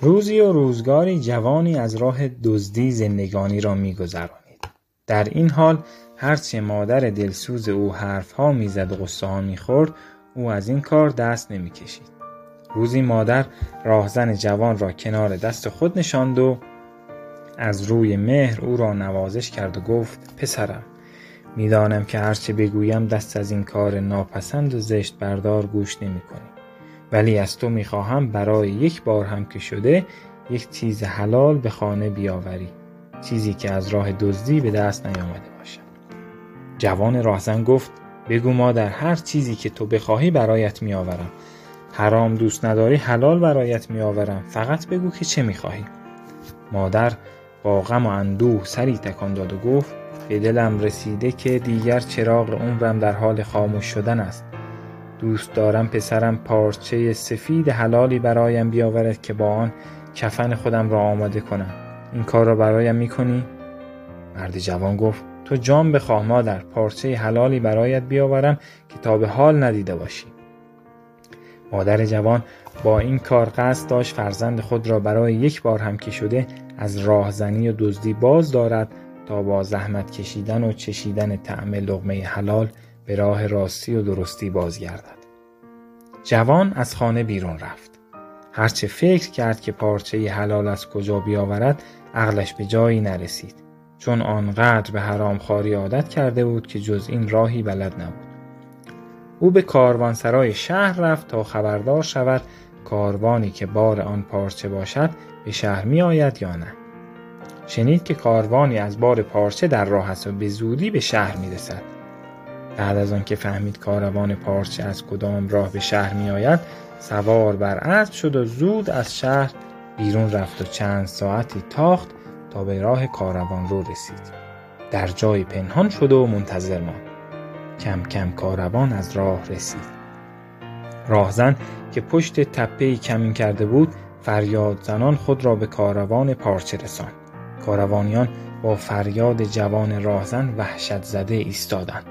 روزی و روزگاری جوانی از راه دزدی زندگانی را می‌گذرانید. در این حال هرچه مادر دلسوز او حرف‌ها می‌زد و قصه‌ها می‌خورد، او از این کار دست نمی‌کشید. روزی مادر راهزن جوان را کنار دست خود نشاند و از روی مهر او را نوازش کرد و گفت: پسرم، میدانم که هرچه بگویم دست از این کار ناپسند و زشت بردار گوش نمی‌کنی، ولی از تو میخواهم برای یک بار هم که شده یک چیز حلال به خانه بیاوری، چیزی که از راه دزدی به دست نیامده باشد. جوان راهزن گفت: بگو مادر، هر چیزی که تو بخواهی برایت میآورم. حرام دوست نداری حلال برایت میآورم، فقط بگو که چه میخواهی. مادر با غم و اندوه سری تکان داد و گفت: به دلم رسیده که دیگر چراغ عمرم در حال خاموش شدن است. دوست دارم پسرم پارچه سفید حلالی برایم بیاورد که با آن کفن خودم را آماده کنم. این کار را برایم میکنی؟ مرد جوان گفت: تو جان بخواه مادر، پارچه حلالی برایت بیاورم که تا به حال ندیده باشی. مادر جوان با این کار قصد داشت فرزند خود را برای یک بار هم که شده از راهزنی و دزدی باز دارد تا با زحمت کشیدن و چشیدن طعم لقمه حلال به راه راستی و درستی بازگردد. جوان از خانه بیرون رفت. هرچه فکر کرد که پارچه حلال از کجا بیاورد، عقلش به جایی نرسید، چون آنقدر به حرامخواری عادت کرده بود که جز این راهی بلد نبود. او به کاروانسرای شهر رفت تا خبردار شود کاروانی که بار آن پارچه باشد به شهر می آید یا نه. شنید که کاروانی از بار پارچه در راه است و به زودی به شهر می رسد. بعد از آن که فهمید کاروان پارچه از کدام راه به شهر می آید، سوار بر اسب شد و زود از شهر بیرون رفت و چند ساعتی تاخت تا به راه کاروان رو رسید. در جای پنهان شد و منتظر ماند. کم کم کاروان از راه رسید. راهزن که پشت تپه‌ای کمین کرده بود، فریاد زنان خود را به کاروان پارچه رساند. کاروانیان با فریاد جوان راهزن وحشت زده ایستادند.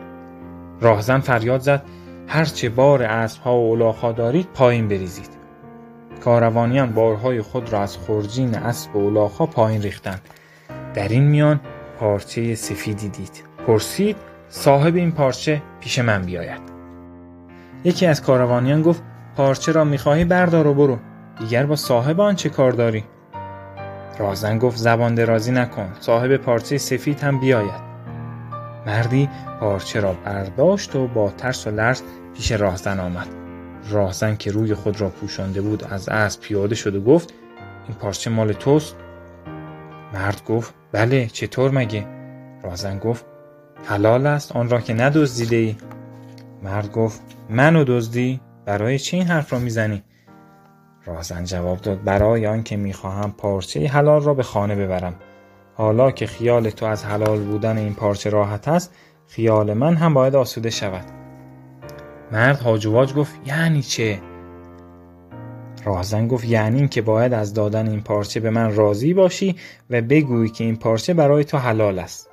راهزن فریاد زد: هرچه بار اسب‌ها و الاغ‌ها دارید پایین بریزید. کاروانیان بارهای خود را از خرجین اسب و الاغ‌ها پایین ریختند. در این میان پارچه سفیدی دید. پرسید: صاحب این پارچه پیش من بیاید. یکی از کاروانیان گفت: پارچه را می‌خواهی بردار و برو، دیگر با صاحب آن چه کار داری؟ راهزن گفت: زبان درازی نکن، صاحب پارچه سفید هم بیاید. مردی پارچه را برداشت و با ترس و لرز پیش راهزن آمد. راهزن که روی خود را پوشانده بود از اسب پیاده شد و گفت: این پارچه مال توست؟ مرد گفت: بله، چطور مگه؟ راهزن گفت: حلال است آن را که ندزدیده ای. مرد گفت: منو دزدی؟ برای چه این حرف را میزنی؟ راهزن جواب داد: برای آن که میخواهم پارچه حلال را به خانه ببرم. حالا که خیال تو از حلال بودن این پارچه راحت است، خیال من هم باید آسوده شود. مرد هاج و واج گفت: یعنی چه؟ راهزن گفت: یعنی این که باید از دادن این پارچه به من راضی باشی و بگویی که این پارچه برای تو حلال است.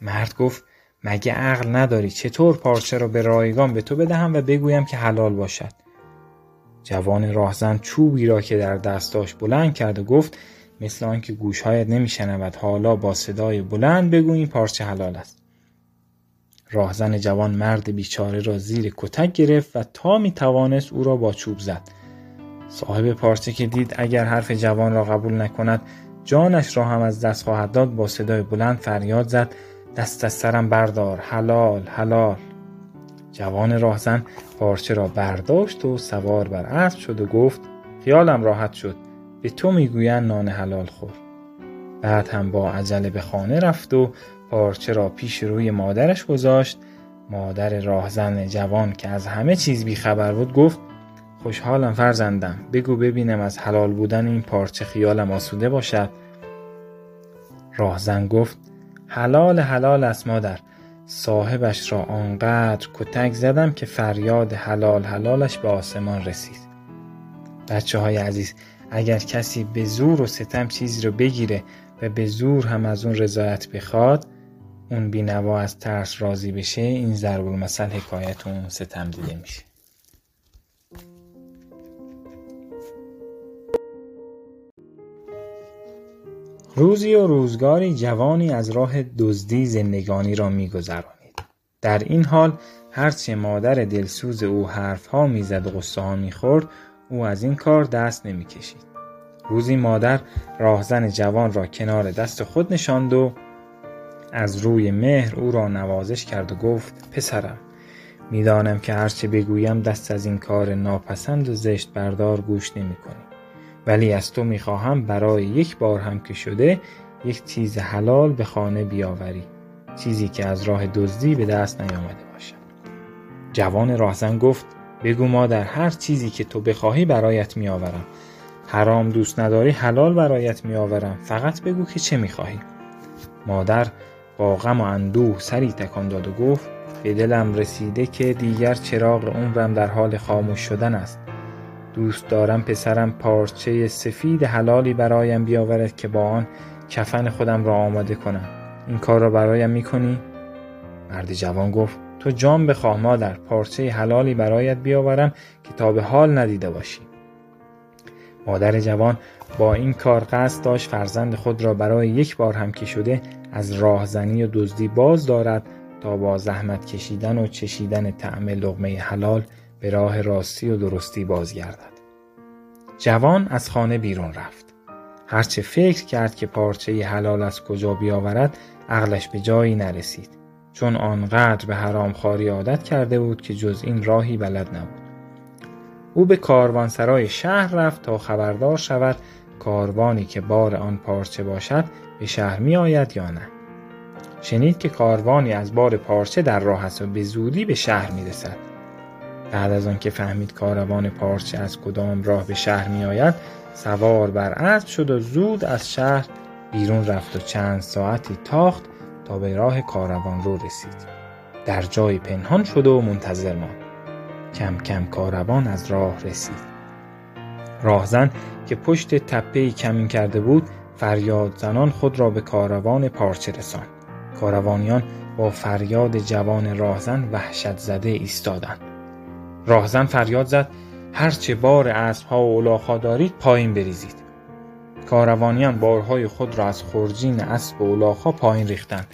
مرد گفت: مگه عقل نداری؟ چطور پارچه را به رایگان به تو بدهم و بگویم که حلال باشد؟ جوان راهزن چوبی را که در دست داشت بلند کرد و گفت: مثل آن که گوشهایت نمیشنود، حالا با صدای بلند بگو این پارچه حلال است. راهزن جوان مرد بیچاره را زیر کتک گرفت و تا میتوانست او را با چوب زد. صاحب پارچه که دید اگر حرف جوان را قبول نکند جانش را هم از دست خواهد داد، با صدای بلند فریاد زد: دست از سرم بردار، حلال، حلال. جوان راهزن پارچه را برداشت و سوار بر اسب شد و گفت: خیالم راحت شد، به تو میگویند نان حلال خور. بعد هم با عجله به خانه رفت و پارچه را پیش روی مادرش گذاشت. مادر راهزن جوان که از همه چیز بیخبر بود گفت: خوشحالم فرزندم، بگو ببینم از حلال بودن این پارچه خیالم آسوده باشد. راهزن گفت: حلال، حلال است مادر. صاحبش را آنقدر کتک زدم که فریاد حلال، حلالش به آسمان رسید. بچه های عزیز، اگر کسی به زور و ستم چیزی رو بگیره و به زور هم از اون رضایت بخواد، اون بینوا از ترس راضی بشه، این ضرب المثل حکایت اون ستم دیده میشه. روزی و روزگاری جوانی از راه دزدی زندگانی را می‌گذرانید. در این حال هرچه مادر دلسوز او حرف‌ها می‌زد و قصه‌ها می‌خورد، او از این کار دست نمی‌کشید. روزی مادر راهزن جوان را کنار دست خود نشاند و از روی مهر او را نوازش کرد و گفت: پسرم، میدانم که هرچه بگویم دست از این کار ناپسند و زشت بردار گوش نمی‌کنی، ولی از تو میخواهم برای یک بار هم که شده یک چیز حلال به خانه بیاوری، چیزی که از راه دزدی به دست نیامده باشد. جوان راهزن گفت: بگو مادر، هر چیزی که تو بخواهی برایت میآورم. حرام دوست نداری حلال برایت میآورم، فقط بگو که چه میخواهی. مادر با غم و اندوه سری تکان داد و گفت: به دلم رسیده که دیگر چراغ عمرم در حال خاموش شدن است. دوست دارم پسرم پارچه سفید حلالی برایم بیاورد که با آن کفن خودم را آماده کنم. این کار را برایم میکنی؟ مرد جوان گفت: تو جان بخواه مادر، پارچه حلالی برایت بیاورم که تا به حال ندیده باشی. مادر جوان با این کار قصد داشت فرزند خود را برای یک بار هم که شده از راهزنی و دزدی باز دارد تا با زحمت کشیدن و چشیدن طعم لقمه حلال به راه راستی و درستی بازگردد. جوان از خانه بیرون رفت. هرچه فکر کرد که پارچه حلال از کجا بیاورد، عقلش به جایی نرسید، چون آنقدر به حرامخواری عادت کرده بود که جز این راهی بلد نبود. او به کاروانسرای شهر رفت تا خبردار شود کاروانی که بار آن پارچه باشد به شهر می آید یا نه. شنید که کاروانی از بار پارچه در راه است و به زودی به شهر می رسد. بعد از آن که فهمید کاروان پارچه از کدام راه به شهر می آید، سوار بر اسب شد و زود از شهر بیرون رفت و چند ساعتی تاخت تا به راه کاروان رو رسید. در جای پنهان شد و منتظر ماند. کم کم کاروان از راه رسید. راهزن که پشت تپه‌ای کمین کرده بود، فریاد زنان خود را به کاروان پارچه رساند. کاروانیان با فریاد جوان راهزن وحشت زده ایستادند. راهزن فریاد زد: هرچه بار اسب‌ها و الاغ‌ها دارید پایین بریزید. کاروانیان بارهای خود را از خرجین اسب و الاغ‌ها پایین ریختند.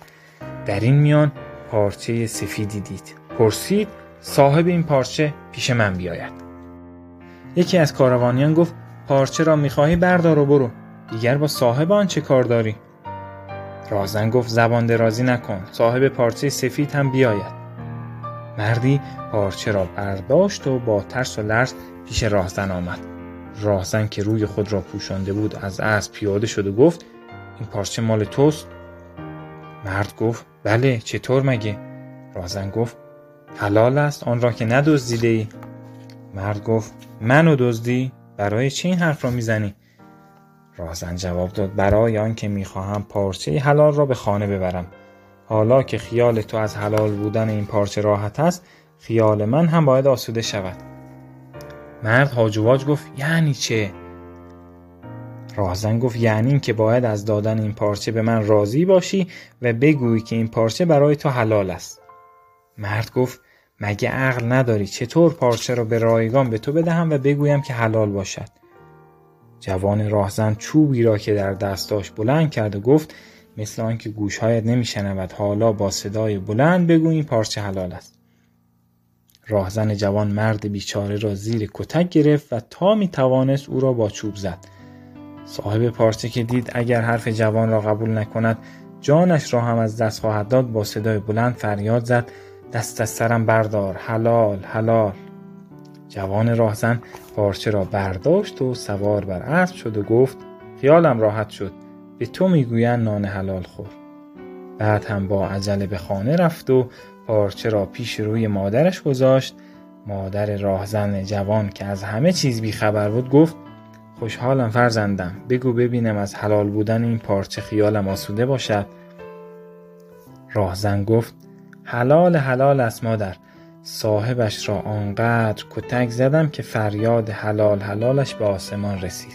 در این میان پارچه سفیدی دید. پرسید: صاحب این پارچه پیش من بیاید. یکی از کاروانیان گفت: پارچه را می‌خواهی بردار و برو، دیگر با صاحب آن چه کار داری؟ راهزن گفت: زبان درازی نکن، صاحب پارچه سفید هم بیاید. مردی پارچه را برداشت و با ترس و لرز پیش راهزن آمد. راهزن که روی خود را پوشانده بود از اسب پیاده شد و گفت: این پارچه مال توست؟ مرد گفت: بله، چطور مگه؟ راهزن گفت: حلال است، آن را که ندزدیده ای. مرد گفت: منو دزدی؟ برای چه این حرف را میزنی؟ راهزن جواب داد: برای آن که میخواهم پارچه حلال را به خانه ببرم. حالا که خیال تو از حلال بودن این پارچه راحت است، خیال من هم باید آسوده شود. مرد هاج و واج گفت: یعنی چه؟ راهزن گفت: یعنی این که باید از دادن این پارچه به من راضی باشی و بگویی که این پارچه برای تو حلال است. مرد گفت: مگه عقل نداری؟ چطور پارچه را به رایگان به تو بدهم و بگویم که حلال باشد؟ جوان راهزن چوبی را که در دست داشت بلند کرد و گفت: مثل آن که گوشهایت نمیشنود، حالا با صدای بلند بگو این پارچه حلال است. راهزن جوان مرد بیچاره را زیر کتک گرفت و تا میتوانست او را با چوب زد. صاحب پارچه که دید اگر حرف جوان را قبول نکند جانش را هم از دست خواهد داد، با صدای بلند فریاد زد: دست از سرم بردار، حلال، حلال. جوان راهزن پارچه را برداشت و سوار بر اسب شد و گفت: خیالم راحت شد، به تو میگویند نان حلال خور. بعد هم با عجله به خانه رفت و پارچه را پیش روی مادرش گذاشت. مادر راهزن جوان که از همه چیز بیخبر بود گفت: خوشحالم فرزندم، بگو ببینم از حلال بودن این پارچه خیالم آسوده باشد. راهزن گفت: حلال، حلال است مادر. صاحبش را آنقدر کتک زدم که فریاد حلال، حلالش به آسمان رسید.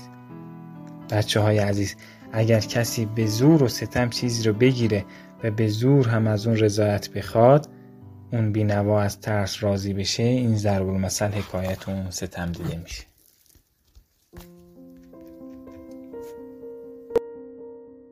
بچه های عزیز، اگر کسی به زور و ستم چیزی رو بگیره و به زور هم از اون رضایت بخواد، اون بینوا از ترس راضی بشه، این ضرب المثل حکایت اون ستم دیده میشه.